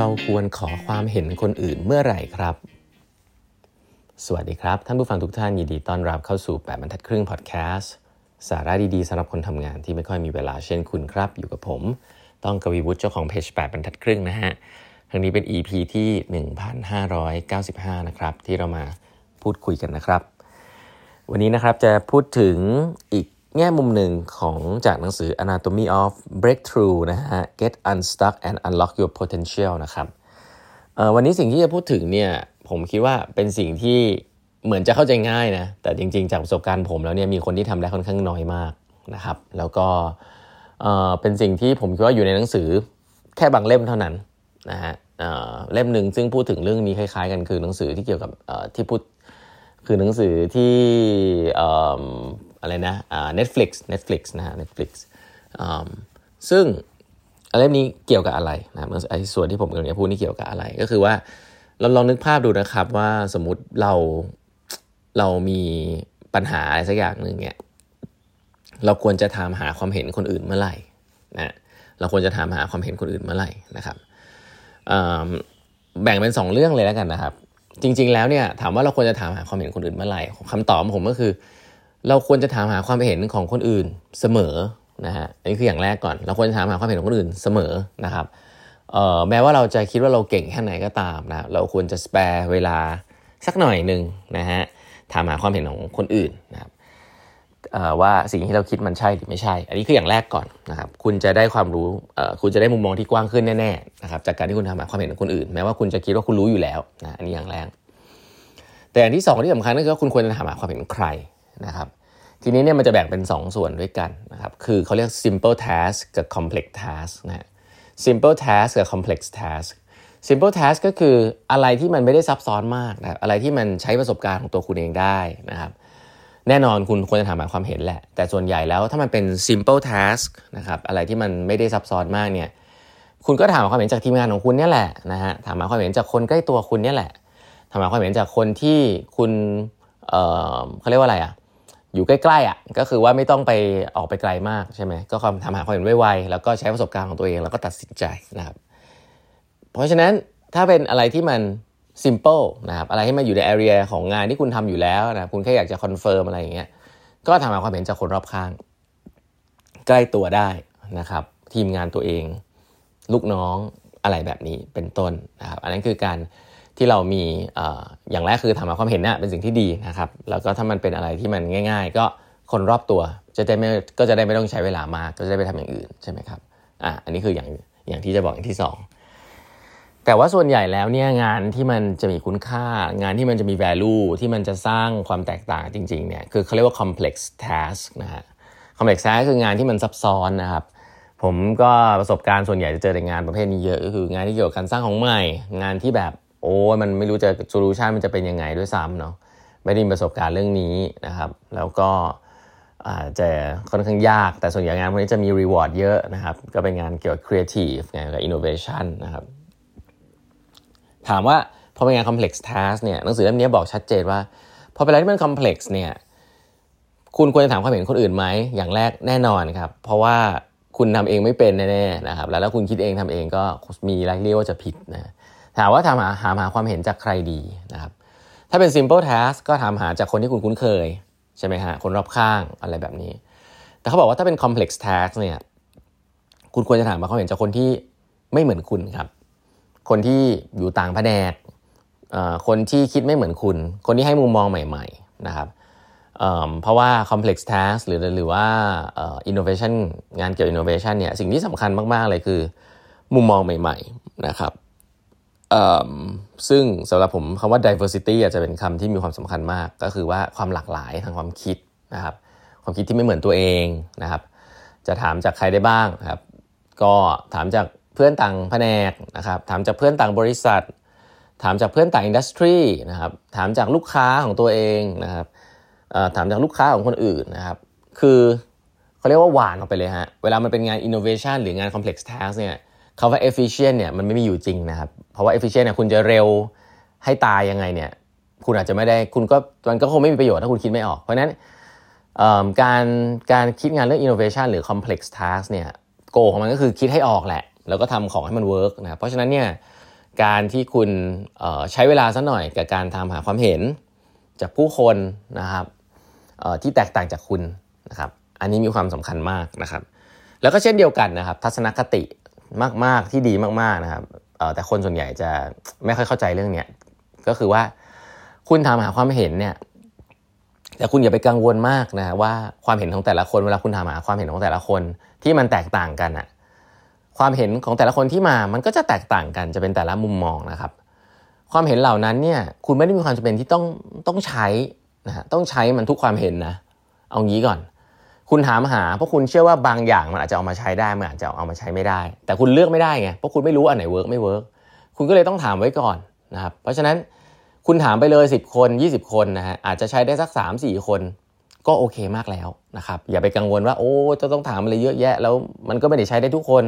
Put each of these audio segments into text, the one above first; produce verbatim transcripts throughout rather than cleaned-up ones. เราควรขอความเห็นคนอื่นเมื่อไหร่ครับสวัสดีครับท่านผู้ฟังทุกท่านยินดีต้อนรับเข้าสู่แปดบรรทัดครึ่งพอดแคสต์สาระดีๆสำหรับคนทำงานที่ไม่ค่อยมีเวลาเช่นคุณครับอยู่กับผมต้องกวีวุฒิเจ้าของเพจแปดบรรทัดครึ่งนะฮะครั้งนี้เป็น อี พี ที่หนึ่งพันห้าร้อยเก้าสิบห้านะครับที่เรามาพูดคุยกันนะครับวันนี้นะครับจะพูดถึงอีกแง่มุมหนึ่งของจากหนังสือ Anatomy of Breakthrough นะฮะ Get Unstuck and Unlock Your Potential นะครับวันนี้สิ่งที่จะพูดถึงเนี่ยผมคิดว่าเป็นสิ่งที่เหมือนจะเข้าใจง่ายนะแต่จริงๆจากประสบการณ์ผมแล้วเนี่ยมีคนที่ทำได้ค่อนข้างน้อยมากนะครับแล้วก็เป็นสิ่งที่ผมคิดว่าอยู่ในหนังสือแค่บางเล่มเท่านั้นนะฮะเล่มหนึ่งซึ่งพูดถึงเรื่องนี้คล้ายๆกันคือหนังสือที่เกี่ยวกับที่พูดคือหนังสือที่อะไรนะอ่า Netflix Netflix นะฮะ Netflix อ่าซึ่งเล่มนี้เกี่ยวกับอะไรนะไอ้ส่วนที่ผมกำลังจะพูดนี่เกี่ยวกับอะไรก็คือว่าเราลองนึกภาพดูนะครับว่าสมมุติเราเรามีปัญหาอะไรสักอย่างนึงเนี่ยเราควรจะถามหาความเห็นคนอื่นเมื่อไหร่นะเราควรจะถามหาความเห็นคนอื่นเมื่อไหร่นะครับอ่าแบ่งเป็นสองเรื่องเลยแล้วกันนะครับจริงๆแล้วเนี่ยถามว่าเราควรจะถามหาความเห็นคนอื่นเมื่อไหร่คำตอบของผมก็คือเราควรจะถามหาความเห็นของคนอื่นเสมอนะฮะอันนี้คืออย่างแรกก่อนเราควรจะถามหาความเห็นของคนอื่นเสมอนะครับเอ่อแม้ว่าเราจะคิดว่าเราเก่งแค่ไหนก็ตามนะเราควรจะสแปร์เวลาสักหน่อยนึงนะฮะถามหาความเห็นของคนอื่นนะครับเอ่อว่าสิ่งที่เราคิดมันใช่หรือไม่ใช่อันนี้คืออย่างแรกก่อนนะครับคุณจะได้ความรู้เอ่อคุณจะได้มุมมองที่กว้างขึ้นแน่ๆนะครับจากการที่คุณถามหาความเห็นของคนอื่นแม้ว่าคุณจะคิดว่าคุณรู้อยู่แล้วนะอันนี้อย่างแรกแต่อันที่สองที่สำคัญก็คือคุณควรจะถามหาความเห็นของใครนะครับทีนี้เนี่ยมันจะแบ่งเป็นสอง ส, ส่วนด้วยกันนะครับคือเขาเรียก simple task กับ complex task นะ simple task กับ complex task simple task ก็คืออะไรที่มันไม่ได้ซับซ้อนมากนะครับอะไรที่มันใช้ประสบการณ์ของตัวคุณเองได้นะครับแน่นอนคุณควรจะถามหาความเห็นแหละแต่ส่วนใหญ่แล้วถ้ามันเป็น simple task นะครับอะไรที่มันไม่ได้ซับซ้อนมากเนี่ยคุณก็ถามหาความเห็นจากทีมงานของคุณเนี่ยแหละนะฮะถามหาความเห็นจากคนใกล้ตัวคุณเนี่ยแหละถามหาความเห็นจากคนที่คุณเอ่อเขาเรียกว่าอะไรอะอยู่ใกล้ๆอ่ะก็คือว่าไม่ต้องไปออกไปไกลมากใช่ไหมก็ความถามหาความเห็นไวๆแล้วก็ใช้ประสบการณ์ของตัวเองแล้วก็ตัดสินใจนะครับเพราะฉะนั้นถ้าเป็นอะไรที่มัน simple นะครับอะไรที่มันอยู่ใน area ของงานที่คุณทำอยู่แล้วนะคุณแค่อยากจะ confirm อะไรอย่างเงี้ยก็ถามหาความเห็นจากคนรอบข้างใกล้ตัวได้นะครับทีมงานตัวเองลูกน้องอะไรแบบนี้เป็นต้นนะครับอันนั้นคือการที่เรามีเอ่ออย่างแรกคือถามหาความเห็นน่ะเป็นสิ่งที่ดีนะครับแล้วก็ถ้ามันเป็นอะไรที่มันง่ายๆก็คนรอบตัวจะได้ไม่ก็จะได้ไม่ต้องใช้เวลามากก็จะได้ไปทำอย่างอื่นใช่ไหมครับอ่ะอันนี้คืออย่างอย่างที่จะบอกอย่างที่สองแต่ว่าส่วนใหญ่แล้วเนี่ยงานที่มันจะมีคุณค่างานที่มันจะมี value ที่มันจะสร้างความแตกต่างจริงๆเนี่ยคือเขาเรียกว่า complex task นะฮะ complex task คืองานที่มันซับซ้อนนะครับผมก็ประสบการณ์ส่วนใหญ่จะเจอในงานประเภทนี้เยอะก็คืองานที่เกี่ยวกับการสร้างของใหม่งานที่แบบโอ้มันไม่รู้จะโซลูชันมันจะเป็นยังไงด้วยซ้ำเนาะไม่ได้มีประสบการณ์เรื่องนี้นะครับแล้วก็อาจจะค่อนข้างยากแต่ส่วนใหญ่งานพวกนี้จะมีรีวอร์ดเยอะนะครับก็เป็นงานเกี่ยวกับครีเอทีฟงานเกี่ยวกับอินโนเวชันนะครับถามว่าพอเป็นงานคอมเพล็กซ์ทาสเนี่ยหนังสือเล่มนี้บอกชัดเจนว่าพอเป็นอะไรที่มันคอมเพล็กซ์เนี่ยคุณควรจะถามความเห็นคนอื่นไหมอย่างแรกแน่นอนครับเพราะว่าคุณทำเองไม่เป็นแน่ๆนะครับแล้วถ้าคุณคิดเองทำเองก็มีไลฟ์เรียกว่าจะผิดนะถามว่าถามหาหาหาความเห็นจากใครดีนะครับถ้าเป็น simple task ก็ถามหาจากคนที่คุณคุ้นเคยใช่ไหมฮะคนรอบข้างอะไรแบบนี้แต่เขาบอกว่าถ้าเป็น complex task เนี่ยคุณควรจะถามหาความเห็นจากคนที่ไม่เหมือนคุณครับคนที่อยู่ต่างแผนกคนที่คิดไม่เหมือนคุณคนที่ให้มุมมองใหม่ๆนะครับ เ, เพราะว่า complex task หรือหรือว่า innovation งานเกี่ยวกับ innovation เนี่ยสิ่งที่สำคัญมากๆเลยคือมุมมองใหม่ๆนะครับซึ่งสำหรับผมคำว่า diversity อาจจะเป็นคำที่มีความสำคัญมากก็คือว่าความหลากหลายทางความคิดนะครับความคิดที่ไม่เหมือนตัวเองนะครับจะถามจากใครได้บ้างครับก็ถามจากเพื่อนต่างแผนกนะครับถามจากเพื่อนต่างบริษัทถามจากเพื่อนต่างอินดัสทรีนะครับถามจากลูกค้าของตัวเองนะครับถามจากลูกค้าของคนอื่นนะครับคือเขาเรียกว่าหวานออกไปเลยฮะเวลามันเป็นงาน innovation หรืองาน complex task เนี่ยคำว่า efficient เนี่ยมันไม่มีอยู่จริงนะครับเพราะว่า efficient เนี่ยคุณจะเร็วให้ตายยังไงเนี่ยคุณอาจจะไม่ได้คุณก็มันก็คงไม่มีประโยชน์ถ้าคุณคิดไม่ออกเพราะฉะนั้นการการคิดงานเรื่อง innovation หรือ complex task เนี่ยโกของมันก็คือคิดให้ออกแหละแล้วก็ทำของให้มัน work นะเพราะฉะนั้นเนี่ย การที่คุณใช้เวลาสักหน่อยกับการตามหาความเห็นจากผู้คนนะครับที่แตกต่างจากคุณนะครับอันนี้มีความสำคัญมากนะครับแล้วก็เช่นเดียวกันนะครับทัศนคติมากๆที่ดีมากๆนะครับแต่คนส่วนใหญ่จะไม่ค่อยเข้าใจเรื่องเนี้ยก็คือว่าคุณตามหาความเห็นเนี่ยแต่คุณอย่าไปกังวลมากนะว่าความเห็นของแต่ละคนเวลาคุณถามหาความเห็นของแต่ละคนที่มันแตกต่างกันอะความเห็นของแต่ละคนที่มามันก็จะแตกต่างกันจะเป็นแต่ละมุมมองนะครับความเห็นเหล่านั้นเนี่ยคุณไม่ได้มีความจำเป็นที่ต้องต้องใช้นะฮะต้องใช้มันทุกความเห็นนะเอางี้ก่อนคุณถามหาเพราะคุณเชื่อว่าบางอย่างมันอาจจะเอามาใช้ได้มันอาจจะเอามาใช้ไม่ได้แต่คุณเลือกไม่ได้ไงเพราะคุณไม่รู้อันไหนเวิร์กไม่เวิร์กคุณก็เลยต้องถามไว้ก่อนนะครับเพราะฉะนั้นคุณถามไปเลยสิบคนยี่สิบคนนะฮะอาจจะใช้ได้สัก สามสี่ คนก็โอเคมากแล้วนะครับอย่าไปกังวลว่าโอ้จะต้องถามอะไรเยอะแยะแล้วมันก็ไม่ได้ใช้ได้ทุกคน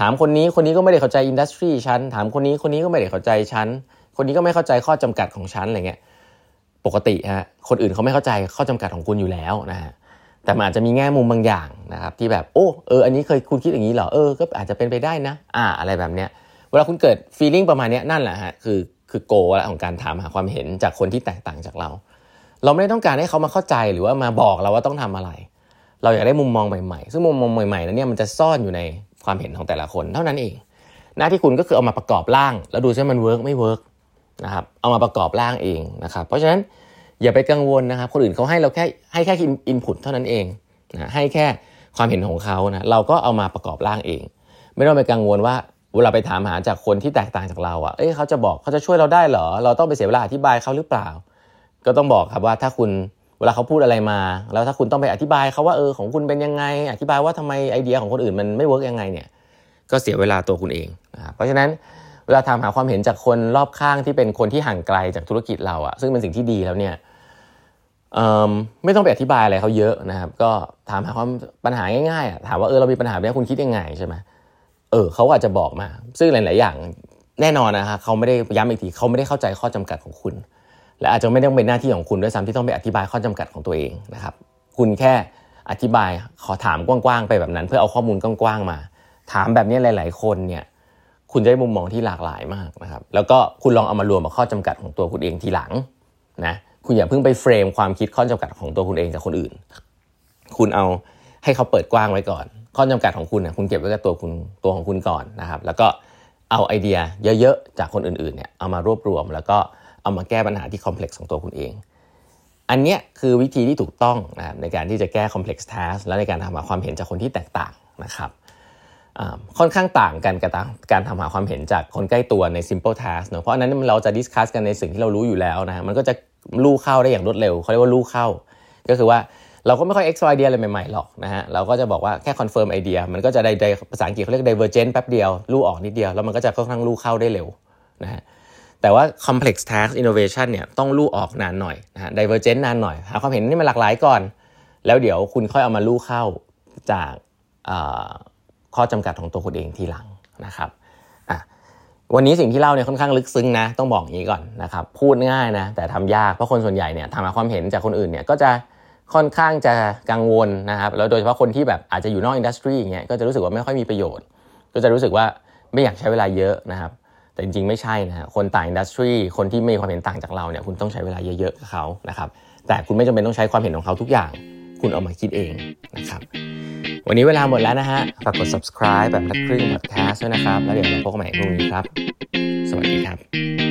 ถามคนนี้คนนี้ก็ไม่ได้เข้าใจอินดัสทรีฉันถามคนนี้คนนี้ก็ไม่ได้เข้าใจฉันคนนี้ก็ไม่เข้าใจข้อจำกัดของฉันอะไรเงี้ยปกติฮะคนอื่นเขาไม่เข้าใจข้อจำกัดของคุณอยู่แล้วนะฮะแต่มันอาจจะมีแง่มุมบางอย่างนะครับที่แบบโอ้เอออันนี้เคยคุณคิดอย่างนี้เหรอเออก็อาจจะเป็นไปได้นะอ่าอะไรแบบเนี้ยเวลาคุณเกิด feeling ประมาณเนี้ยนั่นแหละฮะคือคือโกละของการถามหาความเห็นจากคนที่แตกต่างจากเราเราไม่ได้ต้องการให้เขามาเข้าใจหรือว่ามาบอกเราว่าต้องทำอะไรเราอยากได้มุมมองใหม่ๆซึ่งมุมมองใหม่ๆนั้นเนี่ยมันจะซ่อนอยู่ในความเห็นของแต่ละคนเท่านั้นเองหน้าที่คุณก็คือเอามาประกอบร่างแล้วดูซิมันเวิร์กไม่เวิร์กนะครับเอามาประกอบร่างเองนะครับเพราะฉะนั้นอย่าไปกังวลนะครับคนอื่นเขาให้เราแค่ให้แค่อินพุตเท่านั้นเองนะให้แค่ความเห็นของเขานะเราก็เอามาประกอบร่างเองไม่ต้องไปกังวลว่าเวลาไปถามหาจากคนที่แตกต่างจากเราอ่ะเอ้ยเขาจะบอกเขาจะช่วยเราได้เหรอเราต้องไปเสียเวลาอธิบายเขาหรือเปล่าก็ต้องบอกครับว่าถ้าคุณเวลาเขาพูดอะไรมาแล้วถ้าคุณต้องไปอธิบายเขาว่าเออของคุณเป็นยังไงอธิบายว่าทำไมไอเดียของคนอื่นมันไม่เวิร์กยังไงเนี่ยก็เสียเวลาตัวคุณเองนะครับเพราะฉะนั้นเวลาถามหาความเห็นจากคนรอบข้างที่เป็นคนที่ห่างไกลจากธุรกิจเราอ่ะซึ่งเป็นสิ่งที่ดีแล้วเนี่ยเอ่อไม่ต้องไปอธิบายอะไรเขาเยอะนะครับก็ถามหาความปัญหาง่ายๆอ่ะถามว่าเออเรามีปัญหาแบบนี้คุณคิดยังไงใช่ไหมเออเขาอาจจะบอกมาซึ่งหลายๆอย่างแน่นอนนะฮะเขาไม่ได้ย้ำอีกทีเขาไม่ได้เข้าใจข้อจำกัดของคุณและอาจจะไม่ต้องเป็นหน้าที่ของคุณด้วยซ้ำที่ต้องไปอธิบายข้อจำกัดของตัวเองนะครับคุณแค่อธิบายขอถามกว้างๆไปแบบนั้นเพื่อเอาข้อมูลกว้างๆมาถามแบบนี้หลายๆคนเนี่ยคุณจะได้มุมมองที่หลากหลายมากนะครับแล้วก็คุณลองเอามารวมกับข้อจำกัดของตัวคุณเองทีหลังนะคุณอย่าเพิ่งไปเฟรมความคิดข้อจำกัดของตัวคุณเองกับคนอื่นคุณเอาให้เขาเปิดกว้างไว้ก่อนข้อจำกัดของคุณเนี่ยคุณเก็บไว้กับตัวคุณตัวของคุณก่อนนะครับแล้วก็เอาไอเดียเยอะๆจากคนอื่นๆเนี่ยเอามารวบรวมแล้วก็เอามาแก้ปัญหาที่คอมเพล็กซ์ของตัวคุณเองอันเนี้ยคือวิธีที่ถูกต้องนะครับในการที่จะแก้คอมเพล็กซ์แทสและในการทำหาความเห็นจากคนที่แตกต่างนะครับค่อนข้างต่างกันกับการทำหาความเห็นจากคนใกล้ตัวใน simple task เนอะเพราะอันนั้นเราจะดิสคัสกันในสิ่งที่เรารู้อยู่แล้วนะมันก็จะลู่เข้าได้อย่างรวดเร็วเขาเรียกว่าลู่เข้าก็คือว่าเราก็ไม่ค่อย explore ไอเดียอะไรใหม่ๆหรอกนะฮะเราก็จะบอกว่าแค่ confirm ไอเดียมันก็จะได้ภาษาอังกฤษเขาเรียก divergent แป๊บเดียวลู่ออกนิดเดียวแล้วมันก็จะค่อนข้างลู่เข้าได้เร็วนะฮะแต่ว่า complex task innovation เนี่ยต้องลู่ออกนานหน่อยนะฮะ divergent นานหน่อยหาความเห็นนี่มันหลากหลายก่อนแล้วเดี๋ยวคุณค่อยเอามาลู่เข้าจากข้อจำกัดของตัวคุณเองทีหลังนะครับอ่ะวันนี้สิ่งที่เล่าเนี่ยค่อนข้างลึกซึ้งนะต้องบอกอย่างนี้ก่อนนะครับพูดง่ายนะแต่ทำยากเพราะคนส่วนใหญ่เนี่ยทำหาความเห็นจากคนอื่นเนี่ยก็จะค่อนข้างจะกังวลนะครับแล้วโดยเฉพาะคนที่แบบอาจจะอยู่นอกอินดัสทรีอย่างเงี้ยก็จะรู้สึกว่าไม่ค่อยมีประโยชน์ก็จะรู้สึกว่าไม่อยากใช้เวลาเยอะนะครับแต่จริงๆไม่ใช่นะฮะคนต่างอินดัสทรีคนที่มีความเห็นต่างจากเราเนี่ยคุณต้องใช้เวลาเยอะๆกับเขานะครับแต่คุณไม่จำเป็นต้องใช้ความเห็นของเขาทุกอย่างคุณเอามาคิดเองนะครับวันนี้เวลาหมดแล้วนะฮะฝากกด subscribe แบบนักครึ่ง podcast ด้วยนะครับแล้วเดี๋ยวเราพบกันใหม่พรุ่งนี้ครับสวัสดีครับ